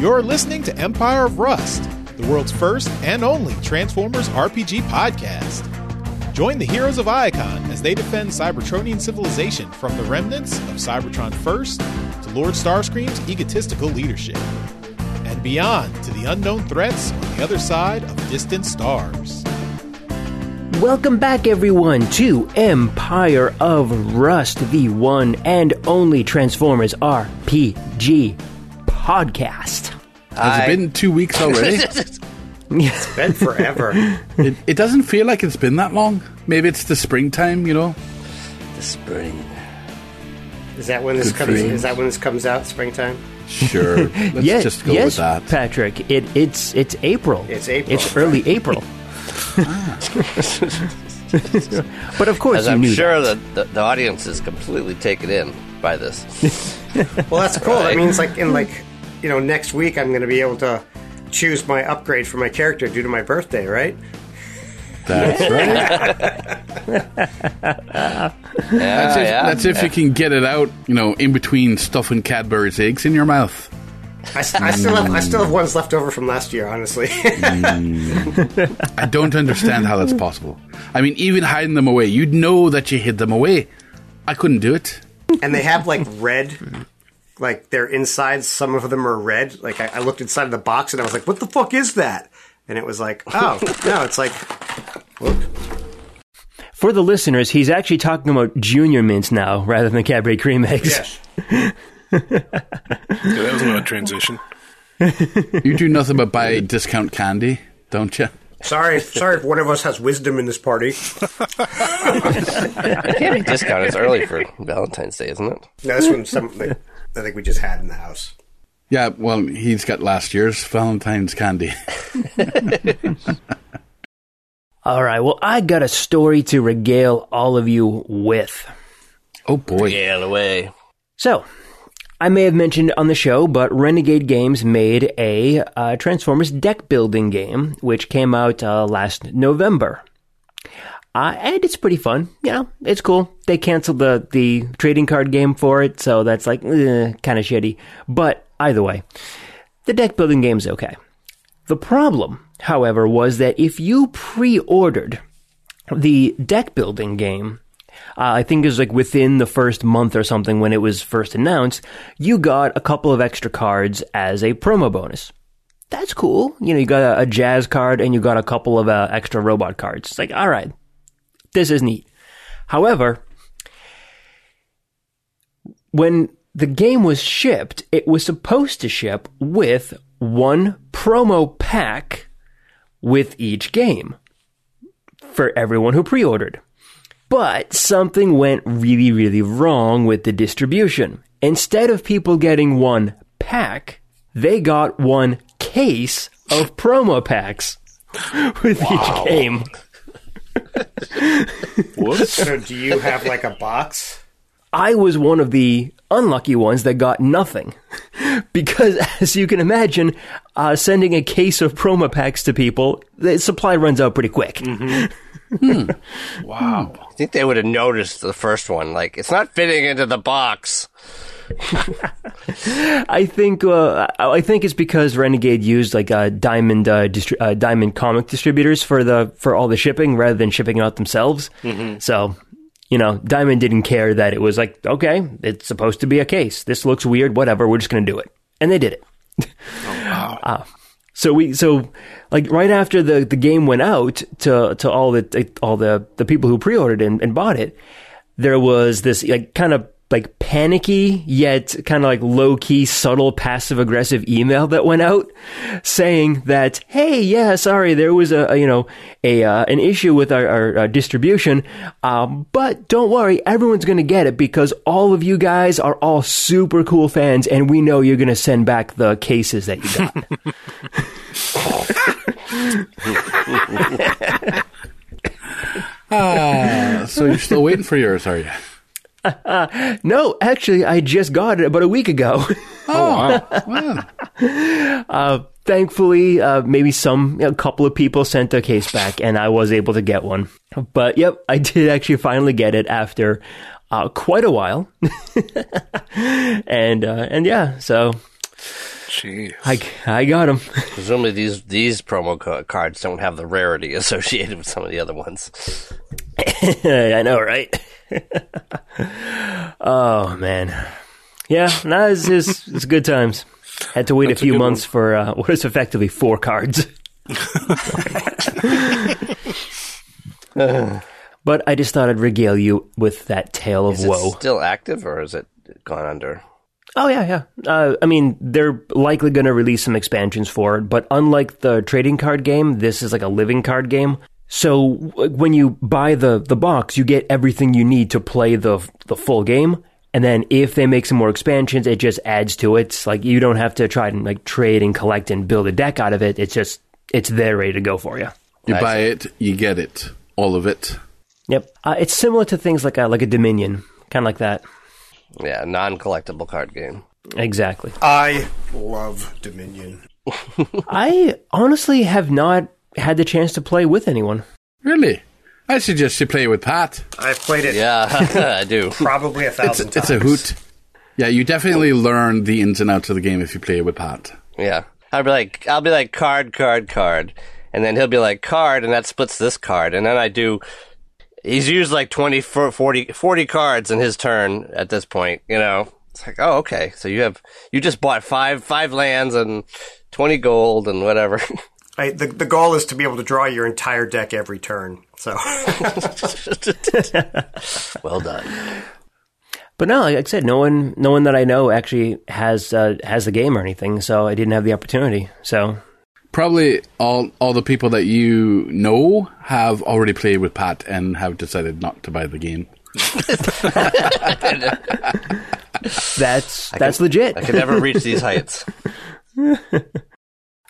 You're listening to Empire of Rust, the world's first and only Transformers RPG podcast. Join the heroes of Iacon as they defend Cybertronian civilization from the remnants of Cybertron First to Lord Starscream's egotistical leadership, and beyond to the unknown threats on the other side of distant stars. Welcome back, everyone, to Empire of Rust, the one and only Transformers RPG podcast. Has it been 2 weeks already? It's been forever. It doesn't feel like it's been that long. Maybe it's the springtime, you know? The spring. Is that when this comes out, springtime? Sure. Let's just go with that. Patrick, it's April. It's April. It's early April. But of course, I'm sure the audience is completely taken in by this. Well, that's cool. Right? That means, next week I'm going to be able to choose my upgrade for my character due to my birthday, right? That's right. That's if you can get it out, in between stuffing Cadbury's eggs in your mouth. I still have ones left over from last year, honestly. I don't understand how that's possible. I mean, even hiding them away, you'd know that you hid them away. I couldn't do it. And they have red, their insides. Some of them are red. I looked inside of the box and I was like, "What the fuck is that?" And it was like, "Oh no, it's like." Look. For the listeners, he's actually talking about Junior Mints now rather than Cadbury cream eggs. Yes. Yeah, that was a transition. You do nothing but buy discount candy, don't you? Sorry if one of us has wisdom in this party. It can't be discount. It's early for Valentine's Day, isn't it? No, this one's something I think we just had in the house. Yeah, well, he's got last year's Valentine's candy. All right, well, I got a story to regale all of you with. Oh, boy. Regale away. So, I may have mentioned on the show, but Renegade Games made a Transformers deck building game, which came out last November. And it's pretty fun. Yeah, it's cool. They canceled the trading card game for it, so that's kind of shitty. But either way, the deck building game's okay. The problem, however, was that if you pre-ordered the deck building game, I think it was within the first month or something when it was first announced, you got a couple of extra cards as a promo bonus. That's cool. You got a Jazz card and you got a couple of extra robot cards. It's like, all right, this is neat. However, when the game was shipped, it was supposed to ship with one promo pack with each game for everyone who pre-ordered. But something went really, really wrong with the distribution. Instead of people getting one pack, they got one case of promo packs with each game. Whoops. So do you have a box? I was one of the unlucky ones that got nothing. Because, as you can imagine, sending a case of promo packs to people, the supply runs out pretty quick. Mm-hmm. Wow. I think they would have noticed the first one. It's not fitting into the box. I think it's because Renegade used Diamond Comic Distributors for all the shipping rather than shipping it out themselves. Mm-hmm. So, Diamond didn't care that it was okay, it's supposed to be a case. This looks weird. Whatever. We're just going to do it. And they did it. Oh, wow. So right after the game went out to all the people who pre-ordered and bought it, there was this kind of panicky yet kind of low-key subtle passive-aggressive email that went out saying that, hey, yeah, sorry, there was an issue with our distribution, but don't worry, everyone's going to get it because all of you guys are all super cool fans and we know you're going to send back the cases that you got. So you're still waiting for yours, are you? No, actually, I just got it about a week ago. Oh, wow. Thankfully, maybe a couple of people sent their case back, and I was able to get one. But, yep, I did actually finally get it after quite a while. And yeah, so Jeez. I got them. Presumably these promo cards don't have the rarity associated with some of the other ones. I know, right? Oh, man. Yeah, no, it's good times. Had to wait a few months for what is effectively 4 cards. But I just thought I'd regale you with that tale of woe. Is it still active, or is it gone under? Oh, yeah. I mean, they're likely going to release some expansions for it, but unlike the trading card game, this is like a living card game. So when you buy the box, you get everything you need to play the full game. And then if they make some more expansions, it just adds to it. Like, you don't have to try and like trade and collect and build a deck out of it. It's there ready to go for you. You buy it, you get it, all of it. Yep. It's similar to things like a Dominion, kind of like that. Yeah, non-collectible card game. Exactly. I love Dominion. I honestly have not had the chance to play with anyone. Really? I suggest you play with Pat. I've played it. Yeah, I do. Probably 1,000 times. It's a hoot. Yeah, you definitely learn the ins and outs of the game if you play with Pat. Yeah. I'll be like card. And then he'll be like card, and that splits this card. And then I do... He's used like 20, 40 cards in his turn at this point, you know. It's like, oh, okay. So you just bought five lands and 20 gold and whatever. The goal is to be able to draw your entire deck every turn. So, well done. But no, like I said, no one that I know actually has the game or anything. So I didn't have the opportunity. So probably all the people that you know have already played with Pat and have decided not to buy the game. that's legit. I could never reach these heights.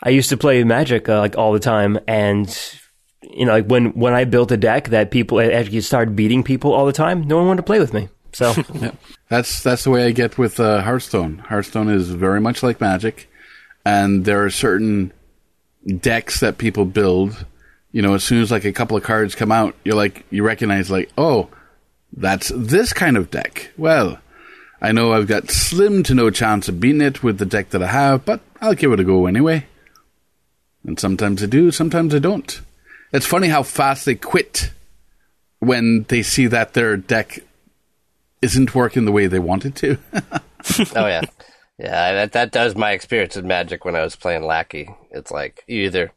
I used to play Magic like all the time, and you know, like when I built a deck that people actually started beating people all the time, no one wanted to play with me. So yeah. That's the way I get with Hearthstone. Hearthstone is very much like Magic, and there are certain decks that people build. You know, as soon as like a couple of cards come out, you're like, you recognize like, oh, that's this kind of deck. Well, I know I've got slim to no chance of beating it with the deck that I have, but I'll give it a go anyway. And sometimes they do, sometimes they don't. It's funny how fast they quit when they see that their deck isn't working the way they want it to. Oh, yeah. Yeah, that does my experience with Magic when I was playing Lackey. It's like, you either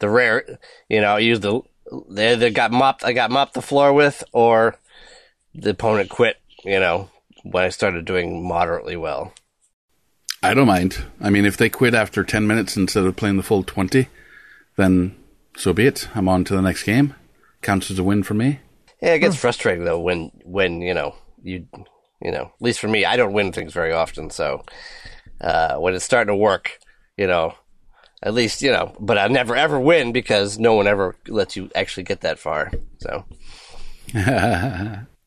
the rare, you know, use they either got mopped the floor with, or the opponent quit, you know, when I started doing moderately well. I don't mind. I mean, if they quit after 10 minutes instead of playing the full 20, then so be it. I'm on to the next game. Counts as a win for me. Yeah, it gets frustrating, though, when you know, at least for me, I don't win things very often. So when it's starting to work, you know, at least, you know, but I never, ever win because no one ever lets you actually get that far. So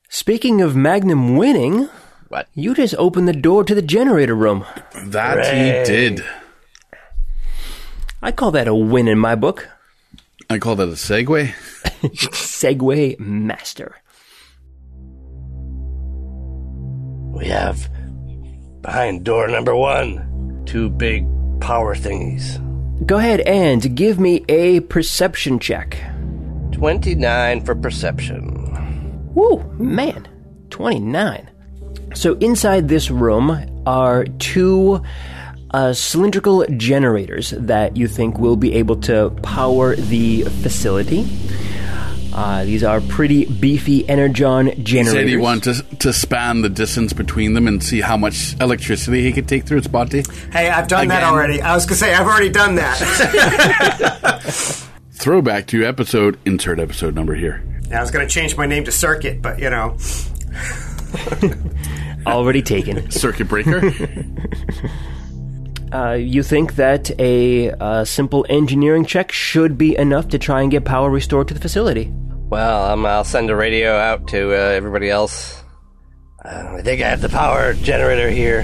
speaking of Magnum winning... What? You just opened the door to the generator room. That Hooray. He did. I call that a win in my book. I call that a segue. Segue master. We have, behind door number 1, 2 big power thingies. Go ahead and give me a perception check. 29 for perception. Woo, man, 29. So inside this room are 2 cylindrical generators that you think will be able to power the facility. These are pretty beefy Energon generators. He said he wanted to span the distance between them and see how much electricity he could take through his body. Hey, I've done that already. I was going to say, I've already done that. Throwback to episode, insert episode number here. I was going to change my name to Circuit, but, you know... Already taken. Circuit breaker. You think that a simple engineering check should be enough to try and get power restored to the facility? Well, I'll send a radio out to everybody else. I think I have the power generator here.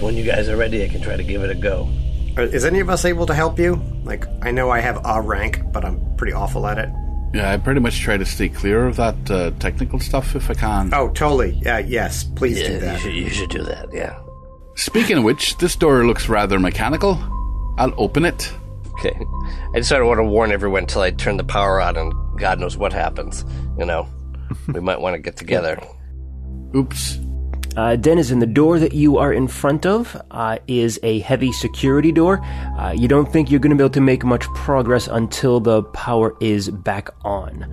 When you guys are ready, I can try to give it a go. Is any of us able to help you? Like, I know I have A rank, but I'm pretty awful at it. Yeah, I pretty much try to stay clear of that technical stuff if I can. Oh, totally. Yes, please do that. You should do that, yeah. Speaking of which, this door looks rather mechanical. I'll open it. Okay. I just sort of want to warn everyone until I turn the power on and God knows what happens. You know, we might want to get together. Oops. Denizen, the door that you are in front of is a heavy security door. You don't think you're going to be able to make much progress until the power is back on.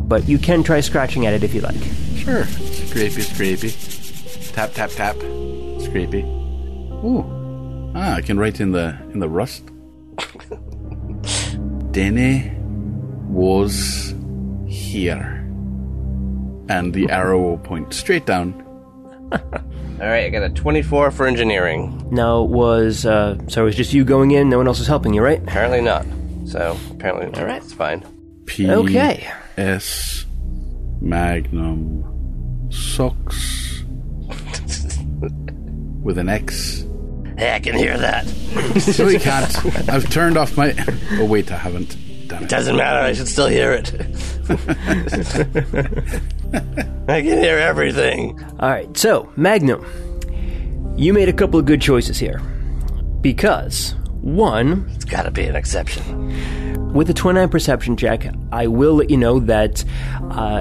But you can try scratching at it if you like. Sure. Scrapey, scrapey. Tap, tap, tap. Scrapey. Ooh. Ah, I can write in the rust. Denny was here. And the arrow will point straight down. All right, I got a 24 for engineering. Now, so it was just you going in, no one else is helping you, right? Apparently not. So, apparently, all right, it's fine. P.S. Magnum sucks. With an X. Hey, I can hear that. So he can't. I've turned off my... Oh, wait, I haven't. Damn it. It doesn't matter, I should still hear it. I can hear everything. All right, so, Magnum, you made a couple of good choices here. Because, one... It's got to be an exception. With a 29 perception check, I will let you know that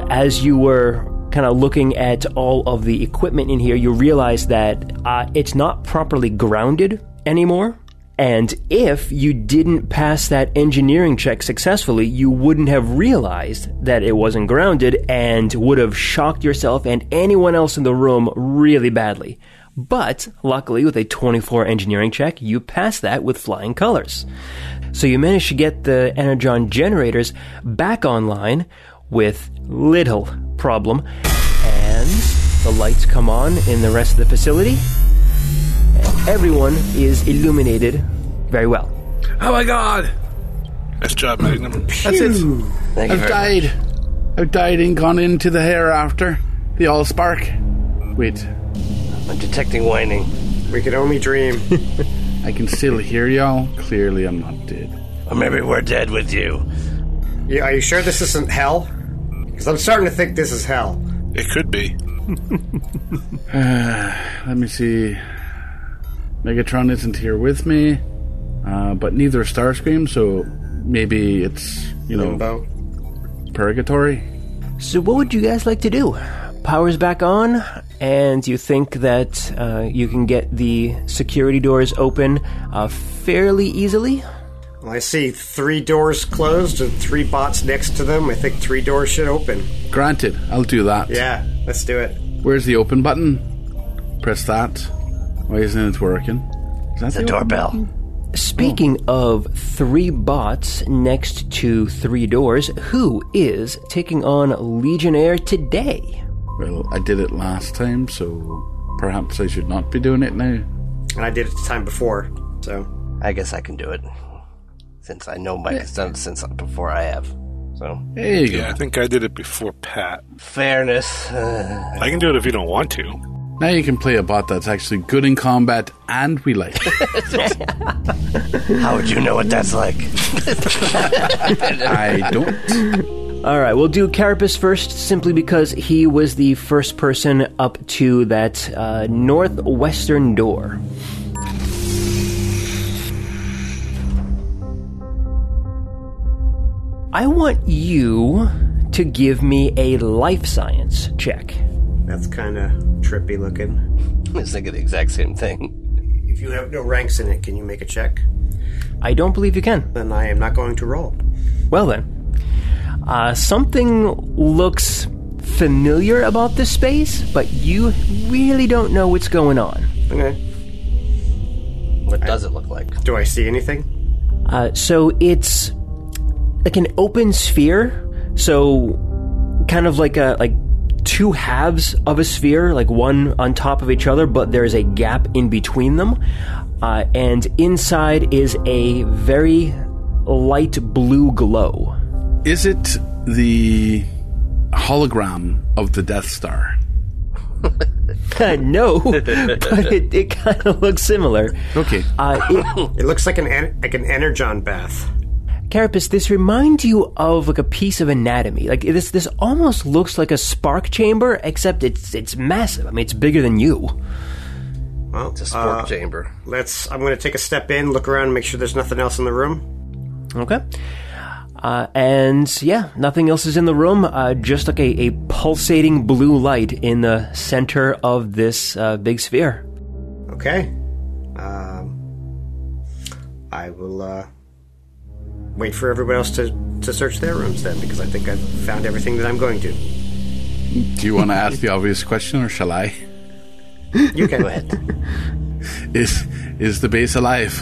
as you were kind of looking at all of the equipment in here, you realize that it's not properly grounded anymore. And if you didn't pass that engineering check successfully, you wouldn't have realized that it wasn't grounded and would have shocked yourself and anyone else in the room really badly. But luckily, with a 24 engineering check, you passed that with flying colors. So you managed to get the Energon generators back online with little problem. And the lights come on in the rest of the facility. Everyone is illuminated very well. Oh my god! Nice job, Magnum. That's it. Thank I've died. I've died and gone into the hereafter. The Allspark. Wait. I'm detecting whining. We can only dream. I can still hear y'all. Clearly I'm not dead. Or maybe we're dead with you. Yeah, are you sure this isn't hell? Because I'm starting to think this is hell. It could be. Let me see... Megatron isn't here with me, but neither is Starscream, so maybe it's, you know, about purgatory. So what would you guys like to do? Power's back on, and you think that you can get the security doors open fairly easily? Well, I see 3 doors closed and 3 bots next to them. I think 3 doors should open. Granted, I'll do that. Yeah, let's do it. Where's the open button? Press that. Why isn't it working? Is that the doorbell? Button? Speaking of 3 bots next to 3 doors, who is taking on Legionnaire today? Well, I did it last time, so perhaps I should not be doing it now. And I did it the time before, so I guess I can do it. Since I know Mike has done it since before I have. So there you go. I think I did it before Pat. Fairness. I can do it if you don't want to. Now you can play a bot that's actually good in combat, and we like it. How would you know what that's like? I don't. All right, we'll do Carapace first, simply because he was the first person up to that northwestern door. I want you to give me a life science check. That's kind of trippy looking. I was thinking the exact same thing. If you have no ranks in it, can you make a check? I don't believe you can. Then I am not going to roll. Well then. Something looks familiar about this space, but you really don't know what's going on. Okay. What does it look like? Do I see anything? So it's like an open sphere. So kind of like a... 2 halves of a sphere, like one on top of each other, but there's a gap in between them. And inside is a very light blue glow. Is it the hologram of the Death Star? No, but it kind of looks similar. Okay. It looks like an Energon bath. Carapace, this reminds you of like a piece of anatomy. Like this almost looks like a spark chamber, except it's massive. I mean, it's bigger than you. Well, it's a spork chamber. I'm going to take a step in, look around, make sure there's nothing else in the room. Okay. And yeah, nothing else is in the room. Just like a pulsating blue light in the center of this big sphere. Okay. I will wait for everyone else to search their rooms then, because I think I've found everything that I'm going to. Do you want to ask the obvious question, or shall I? You can. Go ahead. Is the base alive?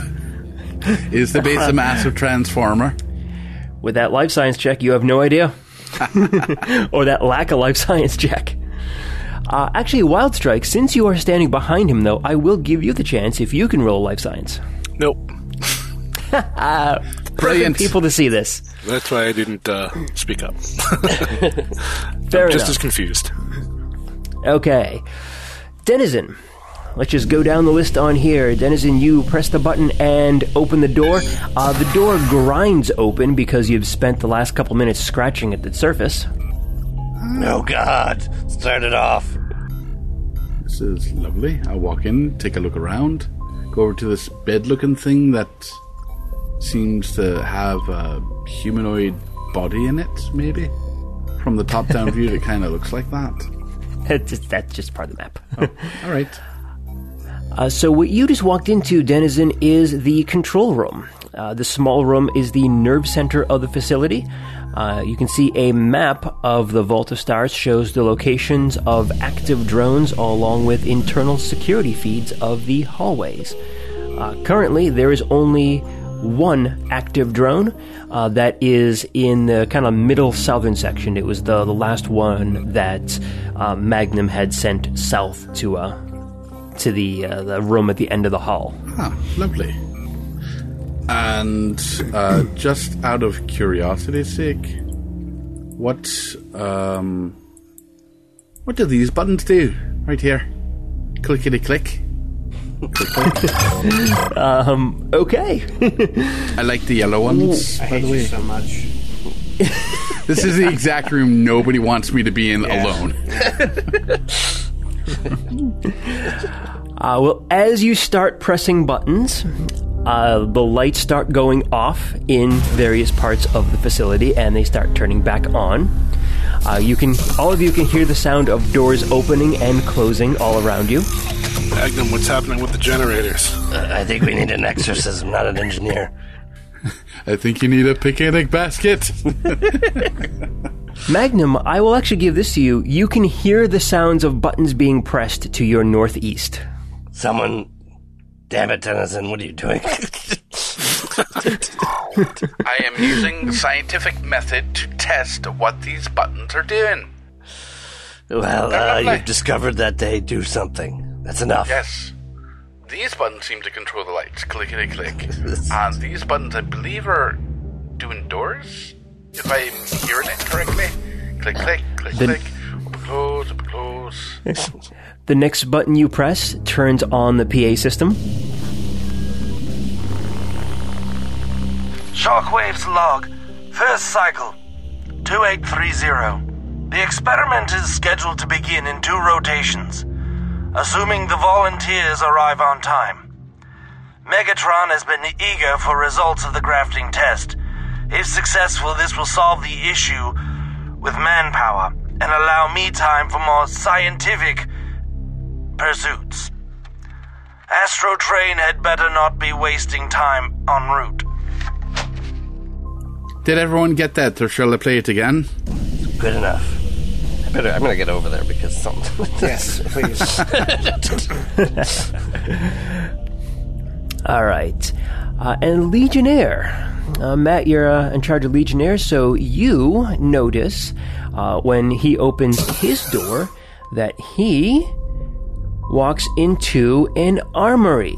Is the base a massive transformer? With that life science check, you have no idea. Or that lack of life science check. Actually, Wildstrike, since you are standing behind him, though, I will give you the chance if you can roll life science. Nope. Brilliant people to see this. That's why I didn't speak up. Fair enough. Just as confused. Okay. Denizen. Let's just go down the list on here. Denizen, you press the button and open the door. The door grinds open because you've spent the last couple minutes scratching at the surface. Oh, God. Start it off. This is lovely. I walk in, take a look around, go over to this bed-looking thing that seems to have a humanoid body in it, maybe. From the top-down view, it kind of looks like that. That's just part of the map. Oh, all right. So what you just walked into, Denizen, is the control room. The small room is the nerve center of the facility. You can see a map of the Vault of Stars shows the locations of active drones along with internal security feeds of the hallways. Currently, there is only one active drone that is in the kind of middle southern section. It was the last one that Magnum had sent south to the room at the end of the hall. Ah, lovely. And just out of curiosity's sake, what do these buttons do right here? Clickety click. Okay. I like the yellow ones. Ooh, I by hate the way. You so much. This is the exact room nobody wants me to be in alone. Well, as you start pressing buttons, the lights start going off in various parts of the facility, and they start turning back on. All of you can hear the sound of doors opening and closing all around you. Magnum, what's happening with the generators? I think we need an exorcism, not an engineer. I think you need a picnic basket. Magnum, I will actually give this to you. You can hear the sounds of buttons being pressed to your northeast. Someone... Damn it, Denizen, what are you doing? I am using the scientific method to test what these buttons are doing. Well, you've discovered that they do something. That's enough. Yes. These buttons seem to control the lights. Clickety click. And these buttons, I believe, are doing doors? If I'm hearing it correctly. Click, click, click, click. Open, close, open, close. The next button you press turns on the PA system. Shockwaves log. First cycle. 2830. The experiment is scheduled to begin in 2 rotations, assuming the volunteers arrive on time. Megatron has been eager for results of the grafting test. If successful, this will solve the issue with manpower and allow me time for more scientific pursuits. AstroTrain had better not be wasting time en route. Did everyone get that, or shall I play it again? Good enough. I'm going to get over there because something... Yes, please. All right. And Legionnaire... Matt, you're in charge of Legionnaire, so you notice when he opens his door that he walks into an armory.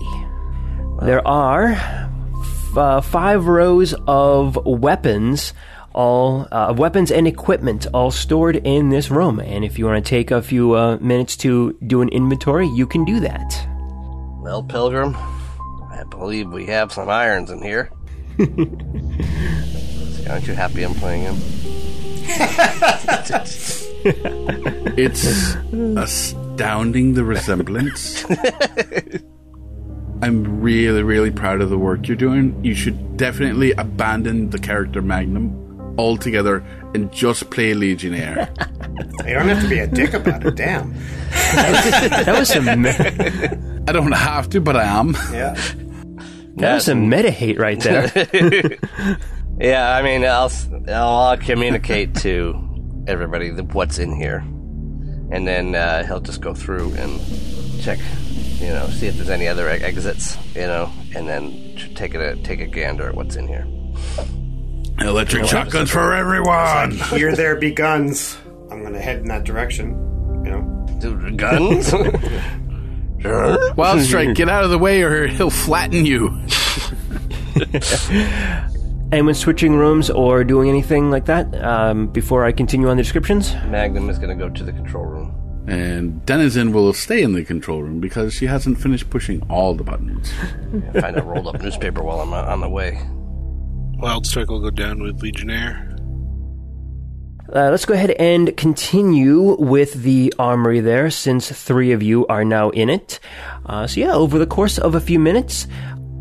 There are 5 rows of weapons, all weapons and equipment, all stored in this room. And if you want to take a few minutes to do an inventory, you can do that. Well, Pilgrim, I believe we have some irons in here. Aren't you happy I'm playing him? It's a astounding the resemblance. I'm really, really proud of the work you're doing. You should definitely abandon the character Magnum altogether and just play Legionnaire. You don't have to be a dick about it, damn. That was some meta. I don't have to, but I am. Yeah. That was some meta hate right there. Yeah, I mean, I'll communicate to everybody what's in here. And then he'll just go through and check, you know, see if there's any other exits, you know, and then take a gander at what's in here. Electric shotguns for everyone! Like, here there be guns. I'm going to head in that direction, you know. Dude, guns? Wildstrike, get out of the way or he'll flatten you. Anyone switching rooms or doing anything like that before I continue on the descriptions? Magnum is going to go to the control room. And Denizen will stay in the control room because she hasn't finished pushing all the buttons. Yeah, find a rolled-up newspaper while I'm on the way. Wildstrike will go down with Legionnaire. Let's go ahead and continue with the armory there since three of you are now in it. Over the course of a few minutes...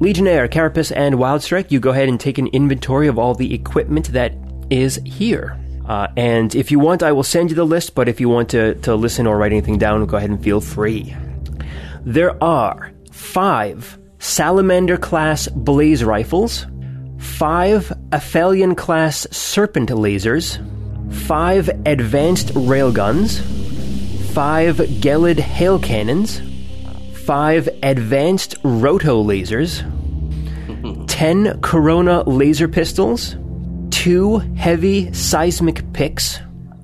Legionnaire, Carapace, and Wildstrike, you go ahead and take an inventory of all the equipment that is here. And if you want, I will send you the list, but if you want to listen or write anything down, go ahead and feel free. There are 5 Salamander-class blaze rifles, 5 Athelion-class serpent lasers, 5 advanced railguns, 5 Gelid hail cannons, 5 advanced roto lasers, 10 Corona laser pistols, 2 heavy seismic picks.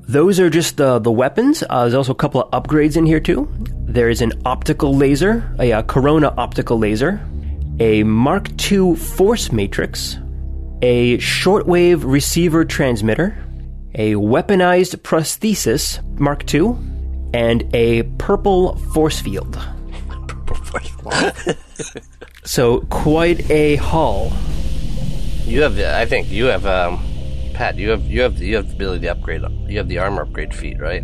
Those are just the weapons. There's also a couple of upgrades in here too. There is an optical laser, a Corona optical laser, a Mark II Force Matrix, a shortwave receiver transmitter, a weaponized prosthesis Mark II, and a purple force field. So quite a haul. You have, I think you have, Pat. You have the ability to upgrade. You have the armor upgrade feat, right?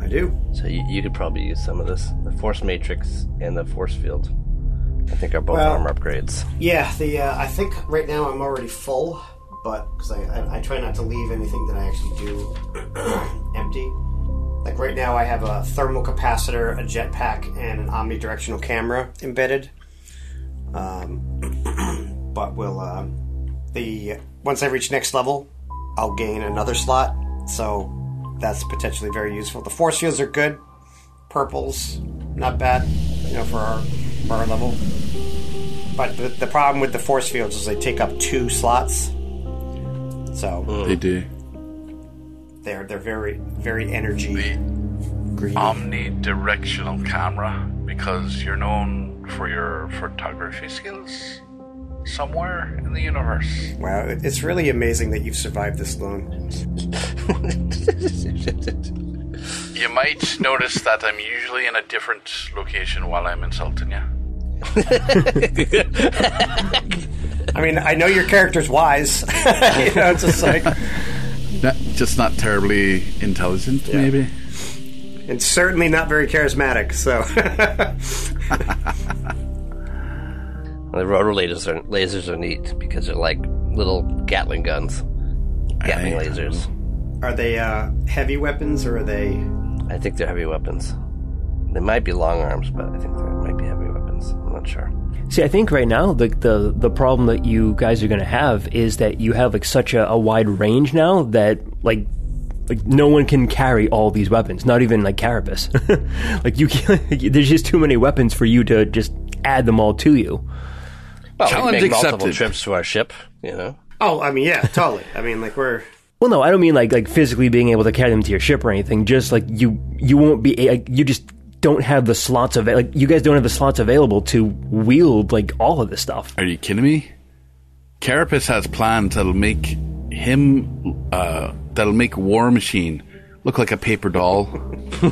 I do. So you could probably use some of this. The force matrix and the force field, I think, are both armor upgrades. Yeah. I think right now I'm already full, but because I try not to leave anything that I actually do empty. Like right now, I have a thermal capacitor, a jetpack, and an omnidirectional camera embedded. But we'll once I reach next level, I'll gain another slot. So that's potentially very useful. The force fields are good. Purples, not bad, you know, for our level. But the problem with the force fields is they take up 2 slots. So they do. They're very, very energy green. Omnidirectional camera, because you're known for your photography skills somewhere in the universe. Wow, it's really amazing that you've survived this long. You might notice that I'm usually in a different location while I'm insulting you. I mean, I know your character's wise. You know, it's just like... Just not terribly intelligent, maybe. And certainly not very charismatic, so... The rotor lasers are neat, because they're like little Gatling guns. Gatling lasers. Are they heavy weapons, or are they... I think they're heavy weapons. They might be long arms, but I think they might be heavy weapons. I'm not sure. See, I think right now the problem that you guys are going to have is that you have like such a wide range now that like no one can carry all these weapons, not even like Carapace. Like you can't, there's just too many weapons for you to just add them all to you. Well, challenge we make accepted. Multiple trips to our ship, you know. Oh, I mean, yeah, totally. I mean, like we're. Well, no, I don't mean like physically being able to carry them to your ship or anything. Just like you won't be like, you just. Don't have the slots of like you guys don't have the slots available to wield like all of this stuff. Are you kidding me? Carapace has plans that'll make him that'll make War Machine look like a paper doll. All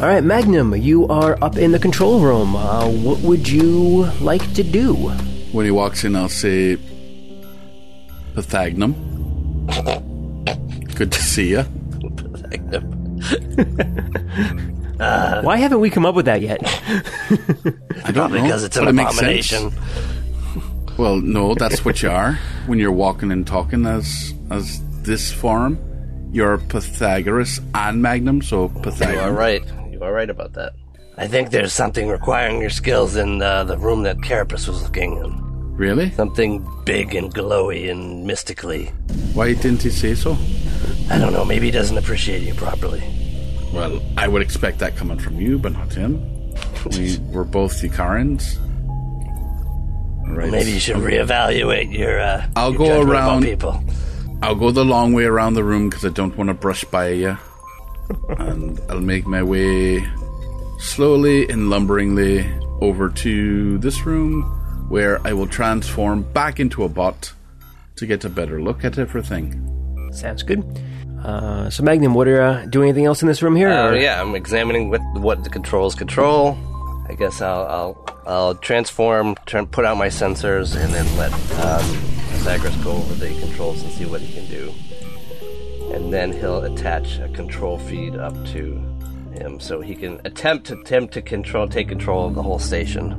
right, Magnum, you are up in the control room. What would you like to do? When he walks in, I'll say Pythagnum. Good to see you. Why haven't we come up with that yet? I don't know. Because it's an abomination. Well, no, that's what you are. When you're walking and talking as this forum, you're Pythagoras and Magnum, so Pythagoras. You are right. You are right about that. I think there's something requiring your skills in the room that Carapace was looking in. Really? Something big and glowy and mystically. Why didn't he say so? I don't know. Maybe he doesn't appreciate you properly. Well, I would expect that coming from you, but not him. We're both Icarans. Right. Maybe you should reevaluate your I'll your go around people. I'll go the long way around the room because I don't want to brush by you. And I'll make my way slowly and lumberingly over to this room where I will transform back into a bot to get a better look at everything. Sounds good. So Magnum, what are doing anything else in this room here? Yeah, I'm examining what the controls control. I guess I'll transform, put out my sensors, and then let Zagris go over the controls and see what he can do. And then he'll attach a control feed up to him so he can attempt to take control of the whole station.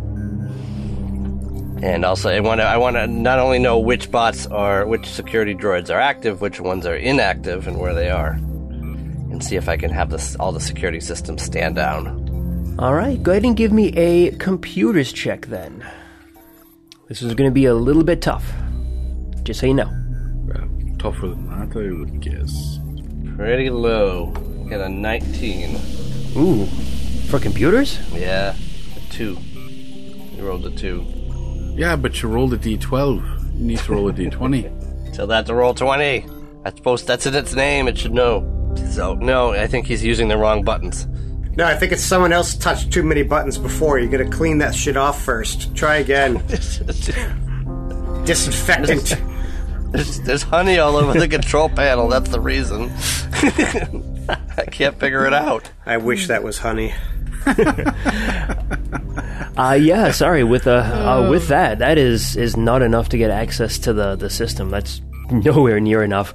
And also, I want to not only know which bots are, which security droids are active, which ones are inactive, and where they are, and see if I can have all the security systems stand down. All right, go ahead and give me a computers check then. This is going to be a little bit tough, just so you know. Tougher than that, I would guess. Pretty low. Got a 19. Ooh, for computers? Yeah, a 2. You rolled a 2. Yeah, but you rolled a D12. You need to roll a D20. Tell that to roll 20. That's in its name. It should know. So, no, I think he's using the wrong buttons. No, I think it's someone else touched too many buttons before. You gotta clean that shit off first. Try again. Disinfectant. There's honey all over the control panel. That's the reason. I can't figure it out. I wish that was honey. Yeah, sorry. With that is not enough to get access to the system. That's nowhere near enough.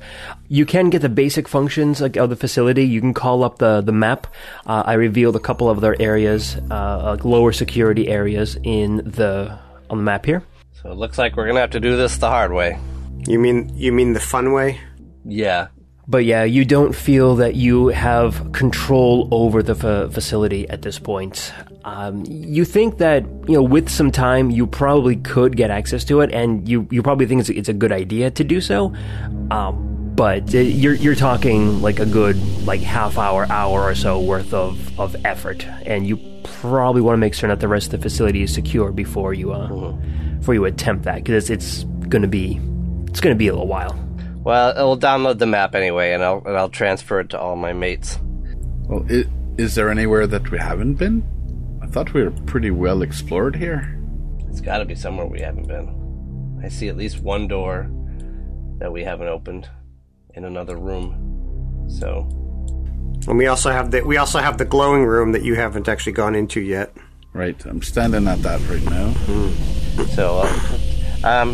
You can get the basic functions of the facility. You can call up the map. I revealed a couple of their areas, lower security areas on the map here. So it looks like we're gonna have to do this the hard way. You mean the fun way? Yeah. But yeah, you don't feel that you have control over the facility at this point. You think that, with some time, you probably could get access to it, and you probably think it's a good idea to do so. But you're talking like a good half hour or so worth of effort, and you probably want to make sure that the rest of the facility is secure before you attempt that, because it's going to be a little while. Well, it will download the map anyway, and I'll transfer it to all my mates. Well, is there anywhere that we haven't been? I thought we were pretty well explored here. It's got to be somewhere we haven't been. I see at least one door that we haven't opened in another room. So, and we also have the glowing room that you haven't actually gone into yet. Right, I'm standing at that right now. So. I'll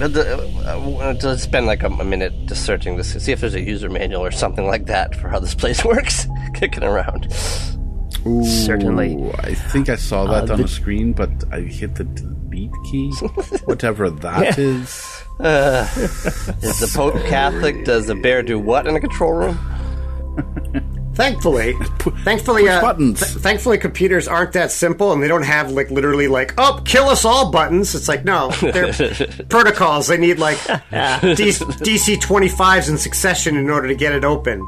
spend a minute just searching this, see if there's a user manual or something like that for how this place works. Kicking around. Ooh, certainly. I think I saw that on the screen, but I hit the delete key. Whatever that is. Is the Pope Catholic? Does the bear do what in a control room? Thankfully, computers aren't that simple, and they don't have kill us all buttons. It's no, they're protocols. They need DC-25s in succession in order to get it open.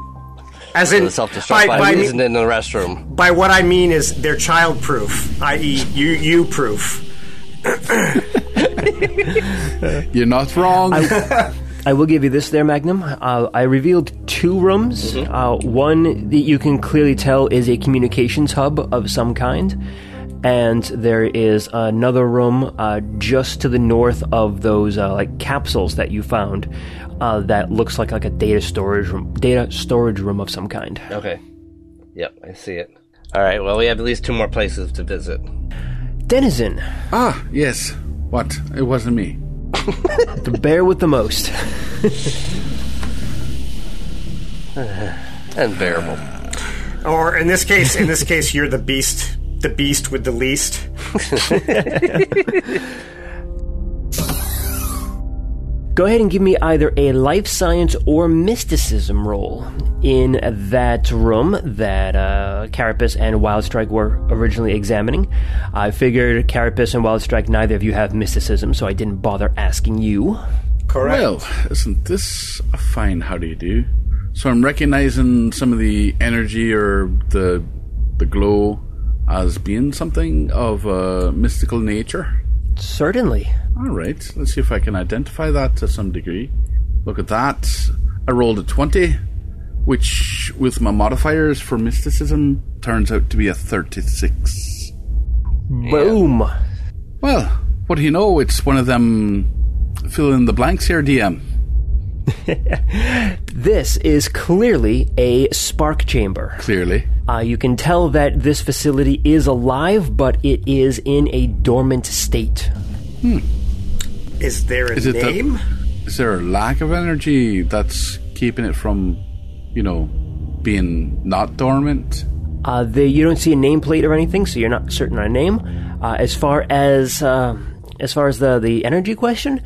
As in, isn't in the restroom. By what I mean is they're childproof, i.e., you proof. You're not wrong. I will give you this there, Magnum. I revealed two rooms. Mm-hmm. One that you can clearly tell is a communications hub of some kind. And there is another room just to the north of those capsules that you found that looks like a data storage room of some kind. Okay. Yep, I see it. All right, well, we have at least two more places to visit. Denizen. Ah, yes. What? It wasn't me. The bear with the most. Unbearable. Or in this case, you're the beast. The beast with the least. Go ahead and give me either a life science or mysticism roll. In that room that Carapace and Wildstrike were originally examining, I figured Carapace and Wildstrike, neither of you have mysticism, so I didn't bother asking you. Correct. Well, isn't this a fine howdy-do? So I'm recognizing some of the energy or the glow as being something of a mystical nature? Certainly. All right, let's see if I can identify that to some degree. Look at that. I rolled a 20, which, with my modifiers for mysticism, turns out to be a 36. Yeah. Boom! Well, what do you know? It's one of them fill-in-the-blanks here, DM. This is clearly a spark chamber. Clearly. You can tell that this facility is alive, but it is in a dormant state. Hmm. Is there a name? Is there a lack of energy that's keeping it from, you know, being not dormant? You don't see a nameplate or anything, so you're not certain on a name. As far as the energy question,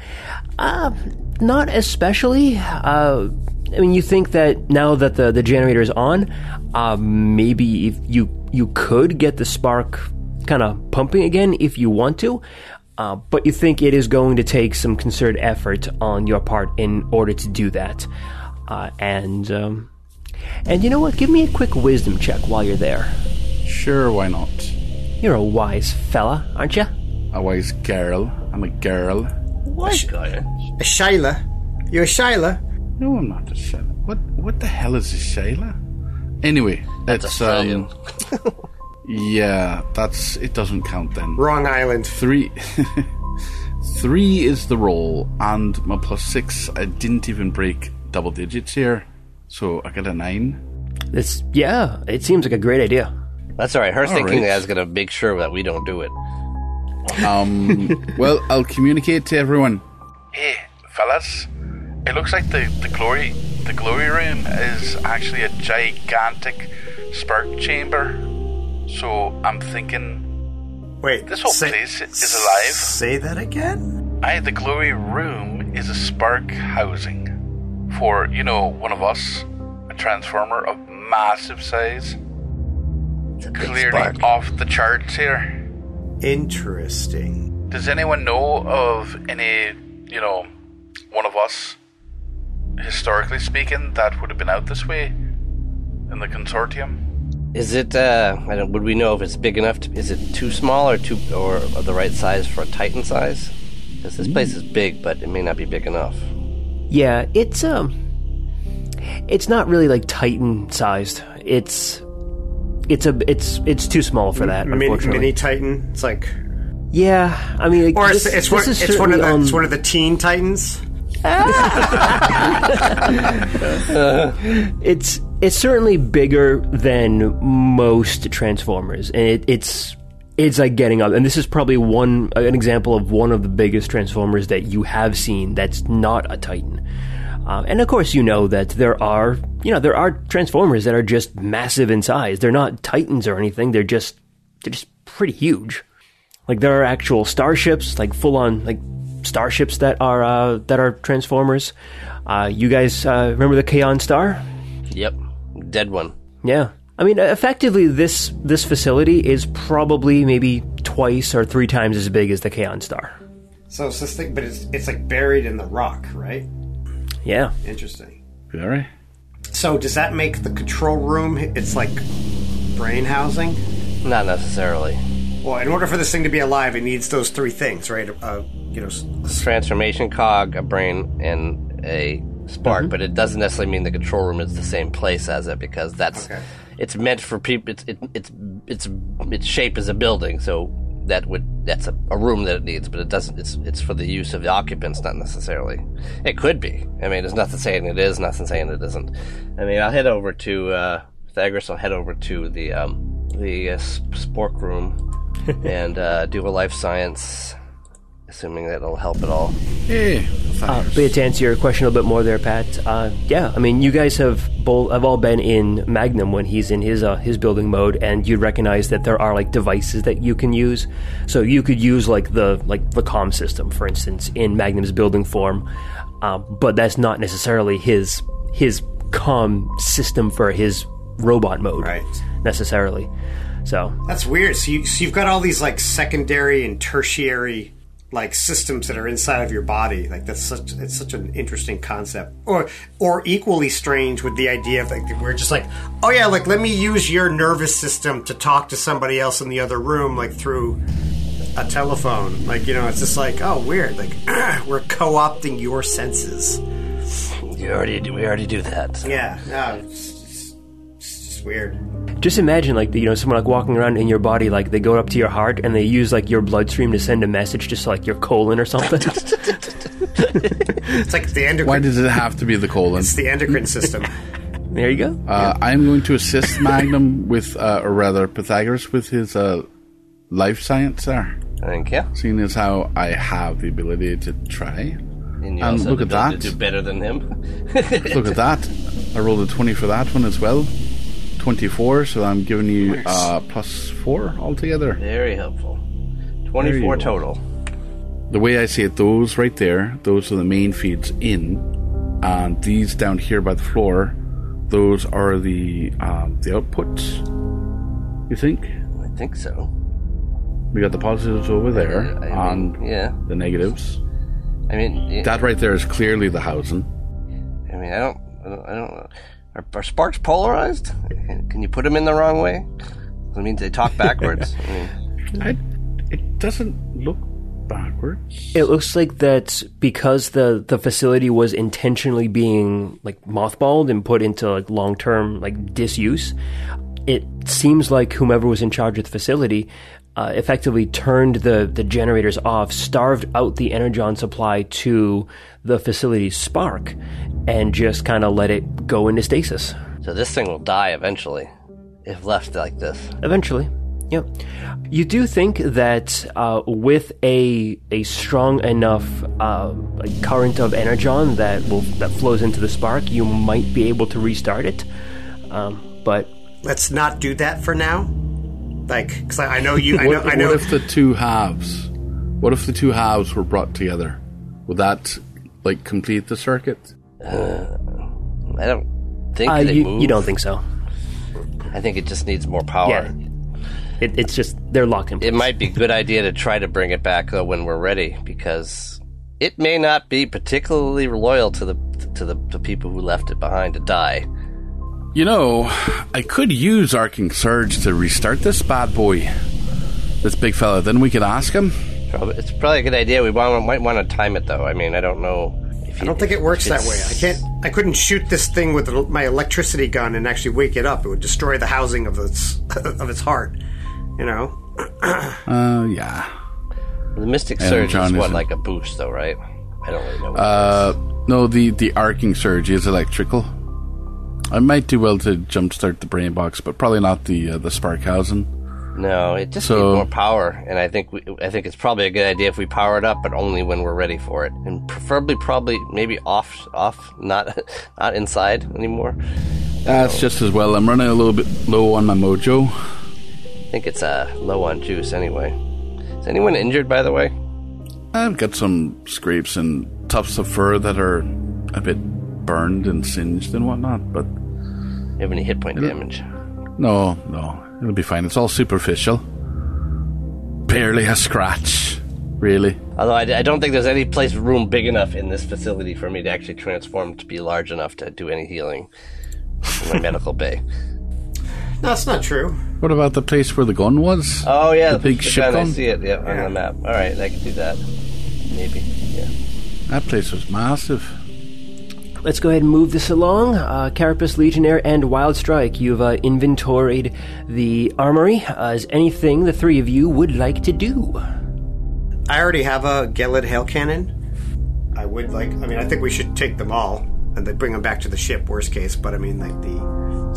not especially. I mean, you think that now that the generator is on, maybe if you could get the spark kind of pumping again if you want to, but you think it is going to take some concerted effort on your part in order to do that. And you know what? Give me a quick wisdom check while you're there. Sure, why not? You're a wise fella, aren't you? A wise girl. I'm a girl. What? A Shyla. You're a Shyla. No, I'm not a Shyla. What the hell is a Shyla? Anyway, that's yeah, that's it. Doesn't count then. Wrong island. 3 3 is the roll, and my +6. I didn't even break double digits here, so I got a 9. It's yeah. It seems like a great idea. That's all right. Her thinking that I was gonna make sure that we don't do it. Well, I'll communicate to everyone. Hey, fellas. It looks like the glory room is actually a gigantic spark chamber. So I'm thinking, wait, this whole place is alive. Say that again? The glory room is a spark housing for, you know, one of us, a transformer of massive size. Clearly off the charts here. Interesting. Does anyone know of any, you know, one of us, historically speaking, that would have been out this way in the consortium? Is it? Would we know if it's big enough? Is it too small or the right size for a Titan size? Because this place is big, but it may not be big enough. Yeah, it's not really like Titan sized. It's too small for that. Mini Titan. It's like. Yeah, I mean, like, or it's one of the teen Titans. It's certainly bigger than most Transformers, and it's like getting up. And this is probably an example of one of the biggest Transformers that you have seen that's not a Titan. And of course, you know that there are Transformers that are just massive in size. They're not Titans or anything. They're just pretty huge. Like, there are actual starships, like full-on like starships that are Transformers. You guys remember the Kaon Star? Yep, dead one. Yeah, I mean, effectively, this facility is probably maybe twice or 3 times as big as the Kaon Star. So it's this thing, but it's like buried in the rock, right? Yeah. Interesting. Very. So does that make the control room? It's like brain housing? Not necessarily. Well, in order for this thing to be alive, it needs those 3 things, right? Transformation cog, a brain, and a spark. Mm-hmm. But it doesn't necessarily mean the control room is the same place as it, because that's okay. It's meant for people. Its shape is a building, so that's a room that it needs, but it doesn't. It's for the use of the occupants, not necessarily. It could be. I mean, there's nothing saying it is, nothing saying it isn't. I mean, I'll head over to Pythagoras. I'll head over to the spork room. And do a life science assuming that'll help at all. Yeah. But to answer your question a little bit more there, Pat, yeah, I mean, you guys have all been in Magnum when he's in his building mode, and you'd recognize that there are like devices that you can use. So you could use like the comm system, for instance, in Magnum's building form, but that's not necessarily his comm system for his robot mode, right, necessarily. So that's weird. So you've got all these like secondary and tertiary like systems that are inside of your body. Like it's such an interesting concept. Or equally strange with the idea of like we're just like, oh yeah, like let me use your nervous system to talk to somebody else in the other room, like through a telephone. Like, you know, it's just like, oh, weird. Like we're co-opting your senses. We already do that. Yeah. No, it's just weird. Just imagine, like, you know, someone, like, walking around in your body, like, they go up to your heart and they use, like, your bloodstream to send a message to, like, your colon or something. It's like the endocrine. Why does it have to be the colon? It's the endocrine system. There you go. Yeah. I'm going to assist Magnum with, or rather, Pythagoras with his life science there. I think, yeah. Seeing as how I have the ability to try. And you also look at that. To do better than him. Look at that. I rolled a 20 for that one as well. 24, so I'm giving you plus 4 altogether. Very helpful. 24 total. The way I see it, those right there, those are the main feeds in, and these down here by the floor, those are the outputs. You think? I think so. We got the positives over there, and the negatives. I mean, that right there is clearly the housing. I mean, I don't know. Are sparks polarized? Can you put them in the wrong way? That means they talk backwards. It doesn't look backwards. It looks like that's because the facility was intentionally being like mothballed and put into like long-term like disuse. It seems like whomever was in charge of the facility effectively turned the generators off, starved out the Energon supply to the facility's spark, and just kind of let it go into stasis. So this thing will die eventually, if left like this. Eventually, yeah. You do think that with a strong enough current of Energon that flows into the spark, you might be able to restart it, but... Let's not do that for now. Like, because I know you... I know. What if the two halves were brought together? Would that, like, complete the circuit? I don't think they move. You don't think so. I think it just needs more power. Yeah. It's just, they're locked in place. It might be a good idea to try to bring it back, though, when we're ready, because it may not be particularly loyal to the people who left it behind to die. You know, I could use Arcing Surge to restart this bad boy, this big fella. Then we could ask him. It's probably a good idea. We might want to time it, though. I mean, I don't know. I don't think it works that way. I couldn't shoot this thing with my electricity gun and actually wake it up. It would destroy the housing of its heart. You know. Yeah. The Mystic Surge is what, like a boost, though, right? I don't really know. No, the Arcing Surge is electrical. I might do well to jumpstart the brain box, but probably not the spark housing. No, it just needs more power, and I think it's probably a good idea if we power it up, but only when we're ready for it, and preferably probably maybe off, not inside anymore. That's just as well. I'm running a little bit low on my mojo. I think it's low on juice anyway. Is anyone injured, by the way? I've got some scrapes and tufts of fur that are a bit burned and singed and whatnot, but... You have any hit point damage? No. It'll be fine. It's all superficial. Barely a scratch, really. Although I don't think there's any room big enough in this facility for me to actually transform to be large enough to do any healing in my medical bay. No, that's not true. What about the place where the gun was? Oh, yeah. The big ship gun? I see it on the map. All right, I can do that. Maybe, yeah. That place was massive. Let's go ahead and move this along. Carapace, Legionnaire, and Wildstrike, you've inventoried the armory. Is anything the three of you would like to do? I already have a Gelid hail cannon. I think we should take them all and then bring them back to the ship, worst case. But I mean, for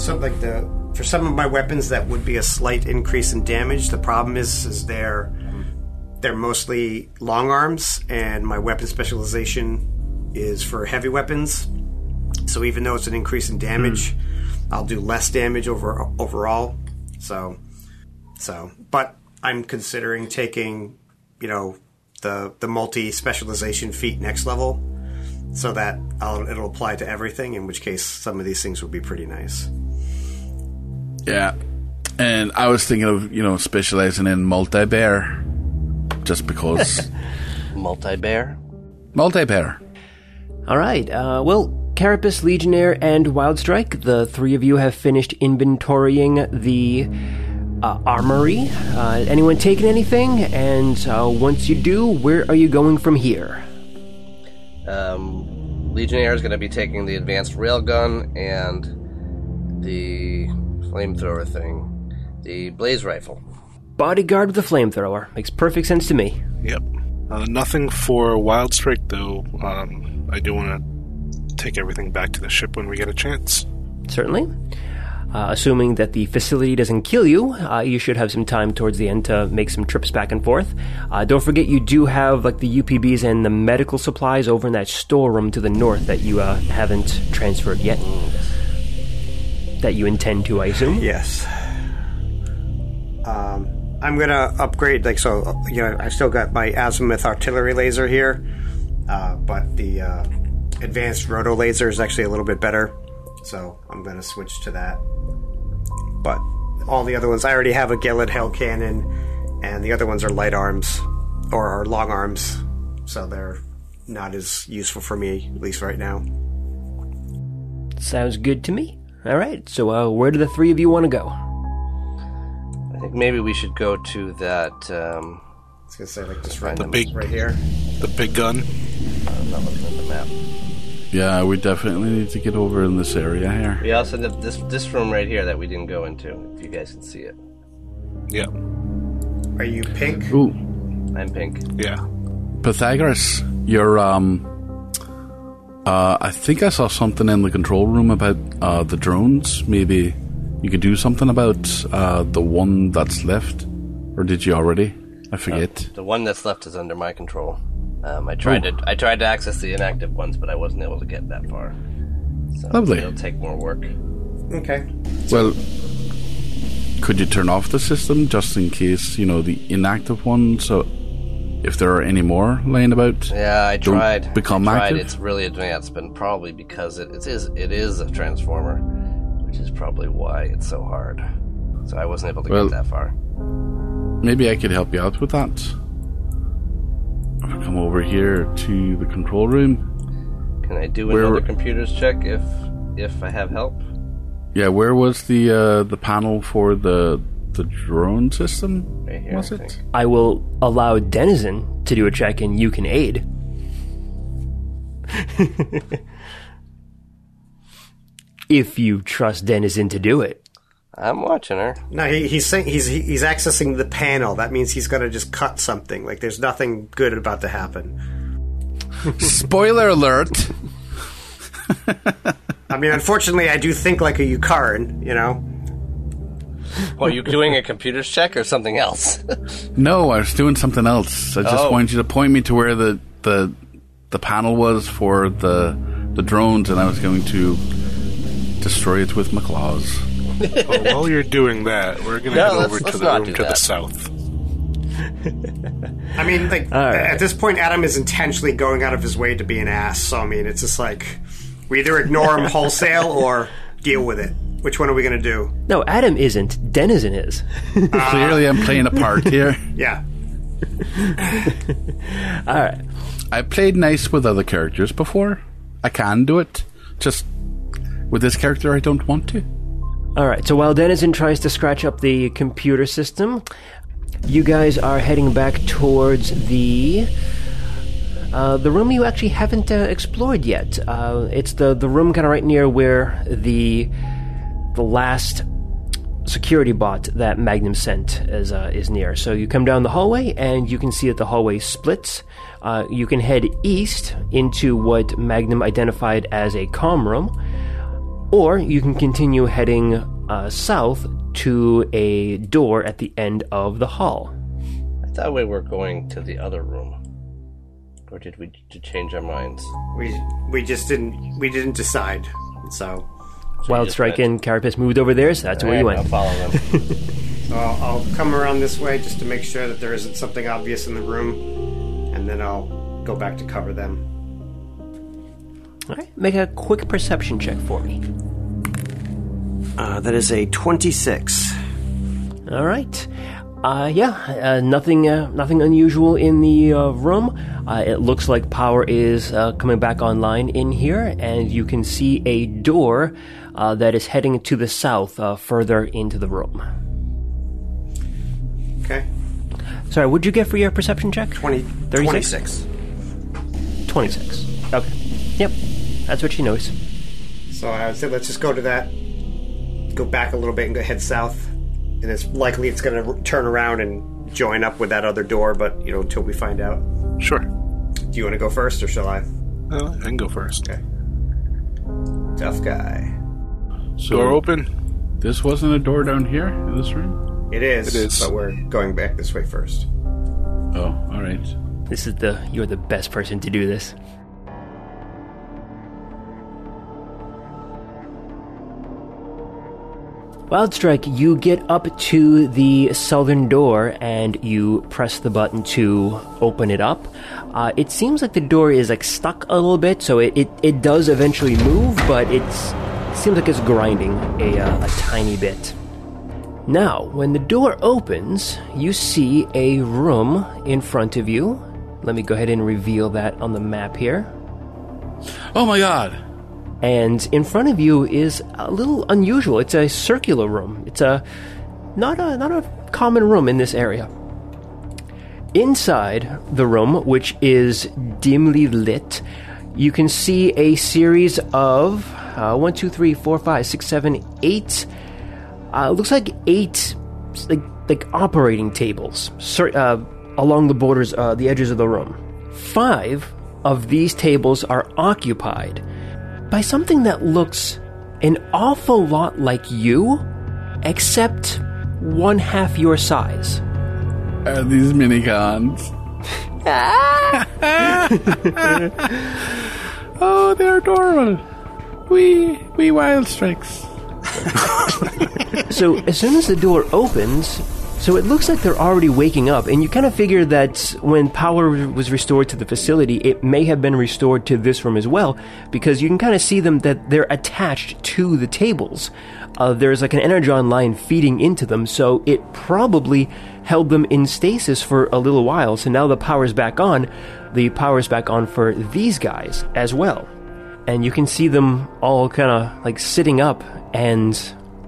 some of my weapons, that would be a slight increase in damage. The problem is they're They're mostly long arms, and my weapon specialization is for heavy weapons. So even though it's an increase in damage, I'll do less damage overall. So, but I'm considering taking, you know, the multi-specialization feat next level, so that it'll apply to everything, in which case some of these things would be pretty nice. Yeah. And I was thinking of, you know, specializing in multi-bear, just because. Multi-bear? Multi-bear. All right. Well, Carapace, Legionnaire, and Wildstrike, the three of you have finished inventorying the armory. Anyone taking anything? And once you do, where are you going from here? Legionnaire is going to be taking the advanced railgun and the flamethrower thing. The blaze rifle. Bodyguard with the flamethrower. Makes perfect sense to me. Yep. Nothing for Wildstrike, though. I do want to take everything back to the ship when we get a chance. Certainly. Assuming that the facility doesn't kill you, you should have some time towards the end to make some trips back and forth. Don't forget you do have like the UPBs and the medical supplies over in that storeroom to the north that you haven't transferred yet. That you intend to, I assume? Yes. I'm going to upgrade, like, so, you know, I still got my azimuth artillery laser here, but the advanced roto laser is actually a little bit better, so I'm going to switch to that. But all the other ones, I already have a Gelid hail cannon, and the other ones are light arms, or are long arms, so they're not as useful for me, at least right now. Sounds good to me. Alright, so where do the three of you want to go? I think maybe we should go to that, I was going to say, like, just right, the big, right here. The big gun. I'm not looking at the map. Yeah, we definitely need to get over in this area here. We also have this room right here that we didn't go into, if you guys can see it. Yeah. Are you pink? Ooh. I'm pink. Yeah. Pythagoras, you're, I think I saw something in the control room about the drones. Maybe you could do something about the one that's left? Or did you already? I forget. The one that's left is under my control. I tried to access the inactive ones, but I wasn't able to get that far. So lovely. It'll take more work. Okay. Well, could you turn off the system just in case, you know, the inactive one? So if there are any more laying about, yeah, I tried. Become active. It's really advanced, but probably because it is a transformer, which is probably why it's so hard. So I wasn't able to get that far. Maybe I could help you out with that. I'll come over here to the control room. Can I do another computers check if I have help? Yeah, where was the panel for the drone system? Right here, was it? I will allow Denizen to do a check, and you can aid. If you trust Denizen to do it. I'm watching her. No, he's accessing the panel. That means he's gonna just cut something. Like, there's nothing good about to happen. Spoiler alert. I mean, unfortunately, I do think like a Yukaran, you know. Well, you doing a computer's check or something else? No, I was doing something else. I just wanted you to point me to where the panel was for the drones, and I was going to destroy it with my claws. Well, while you're doing that, we're going to head over to the room to the south. I mean, like, right. At this point, Adam is intentionally going out of his way to be an ass. So, I mean, it's just like, we either ignore him wholesale or deal with it. Which one are we going to do? No, Adam isn't. Denizen is. Clearly, I'm playing a part here. Yeah. All right. I played nice with other characters before. I can do it. Just with this character, I don't want to. All right, so while Denizen tries to scratch up the computer system, you guys are heading back towards the room you actually haven't explored yet. It's the room kind of right near where the last security bot that Magnum sent is near. So you come down the hallway, and you can see that the hallway splits. You can head east into what Magnum identified as a comm room. Or you can continue heading south to a door at the end of the hall. I That way we're going to the other room. Or did we change our minds? We just didn't decide. So Wildstrike and Carapace moved over there, so that's where we went. I'll follow them. I'll come around this way just to make sure that there isn't something obvious in the room, and then I'll go back to cover them. Alright, make a quick perception check for me. That is a 26. Alright. Nothing unusual in the room. It looks like power is coming back online in here, and you can see a door that is heading to the south, further into the room. Okay. Sorry, what'd you get for your perception check? 26. 26. Okay. Yep. That's what she knows. So I would say let's just go to that, go back a little bit and go head south. And it's likely it's going to turn around and join up with that other door, but, you know, until we find out. Sure. Do you want to go first, or shall I? I can go first. Okay. Tough guy. So door open. This wasn't a door down here in this room? It is, but we're going back this way first. Oh, all right. You're the best person to do this. Wildstrike, you get up to the southern door and you press the button to open it up. It seems like the door is like stuck a little bit, so it does eventually move, but it seems like it's grinding a tiny bit. Now, when the door opens, you see a room in front of you. Let me go ahead and reveal that on the map here. Oh my god! And in front of you is a little unusual. It's a circular room. It's not a common room in this area. Inside the room, which is dimly lit, you can see a series of 1, 2, 3, 4, 5, 6, 7, 8. Looks like 8 like operating tables along the borders, the edges of the room. 5 of these tables are occupied by something that looks an awful lot like you, except 1/2 your size. Are these minicons? Oh, they're adorable. We wild strikes. So as soon as the door opens, so it looks like they're already waking up, and you kind of figure that when power was restored to the facility, it may have been restored to this room as well, because you can kind of see them that they're attached to the tables. There's like an Energon line feeding into them, so it probably held them in stasis for a little while, so now the power's back on. The power's back on for these guys as well. And you can see them all kind of like sitting up and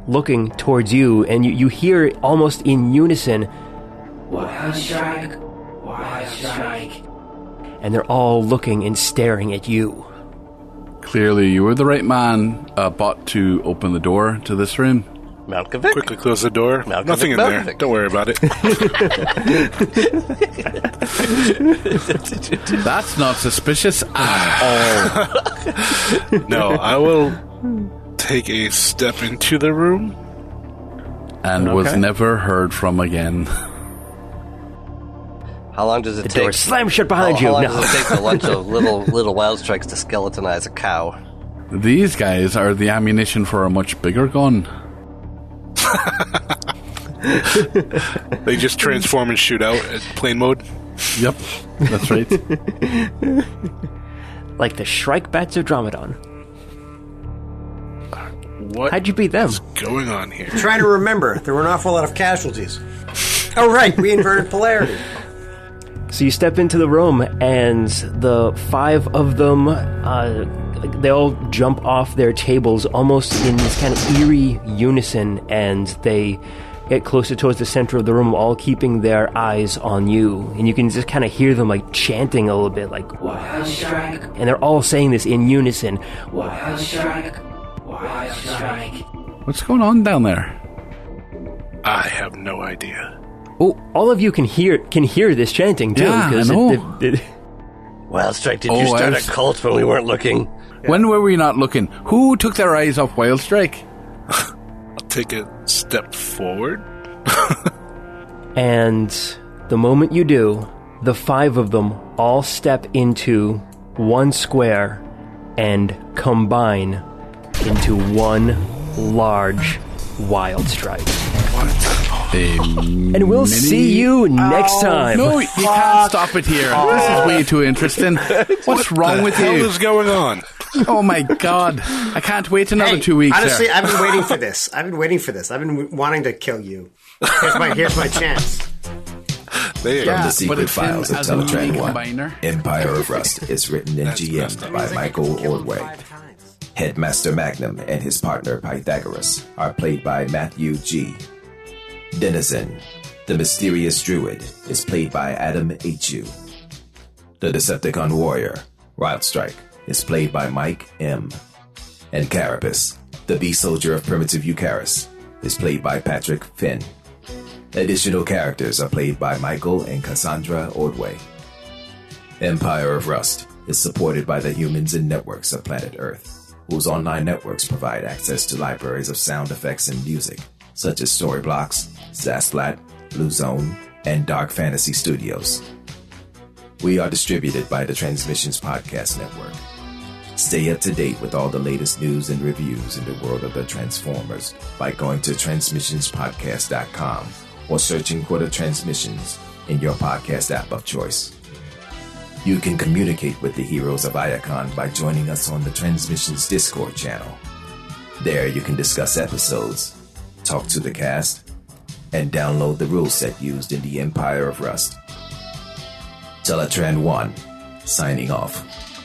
looking towards you, and you hear almost in unison, "Wildstrike, Wildstrike," and they're all looking and staring at you. Clearly, you were the right man bought to open the door to this room. Malkovich, quickly close the door. Malkovich, nothing in Malkovich. There. Don't worry about it. That's not suspicious at all. No, I will take a step into the room and was never heard from again. How long does it take? The door slam shut behind you. How long does it take a bunch of little wild strikes to skeletonize a cow? These guys are the ammunition for a much bigger gun. They just transform and shoot out at plane mode. Yep, that's right. Like the Shrike bats of Dromedon. How'd you beat them? What's going on here? I'm trying to remember. There were an awful lot of casualties. Oh, right. We inverted polarity. So you step into the room, and the 5 of them, they all jump off their tables almost in this kind of eerie unison, and they get closer towards the center of the room, all keeping their eyes on you. And you can just kind of hear them, like, chanting a little bit, like, "Wildstrike." And they're all saying this in unison, "Wildstrike. What's going on down there?" I have no idea. Oh, all of you can hear this chanting too. Yeah, I know. Wildstrike, did you start a cult when we weren't looking? Yeah. When were we not looking? Who took their eyes off Wildstrike? I'll take a step forward. And The moment you do, the five of them all step into one square and combine into one large Wildstrike. What? And we'll see you next time. No, you can't stop it here. This is way too interesting. What's wrong with you? What is going on? Oh my god. I can't wait another 2 weeks. Honestly, I've been waiting for this. I've been wanting to kill you. Here's my chance. From the Secret Files of Teletraan 1, Empire of Rust is written and GM'd by Michael Ordway. Headmaster Magnum and his partner Pythagoras are played by Matthew G. Denizen, the mysterious druid, is played by Adam H.U. The Decepticon warrior, Wildstrike, is played by Mike M. And Carapace, the bee soldier of primitive Eucharis, is played by Patrick Finn. Additional characters are played by Michael and Cassandra Ordway. Empire of Rust is supported by the humans and networks of planet Earth, whose online networks provide access to libraries of sound effects and music, such as Storyblocks, Zaslat, Blue Zone, and Dark Fantasy Studios. We are distributed by the Transmissions Podcast Network. Stay up to date with all the latest news and reviews in the world of the Transformers by going to transmissionspodcast.com or searching for the Transmissions in your podcast app of choice. You can communicate with the heroes of Iacon by joining us on the Transmissions Discord channel. There you can discuss episodes, talk to the cast, and download the rule set used in the Empire of Rust. Teletraan 1, signing off.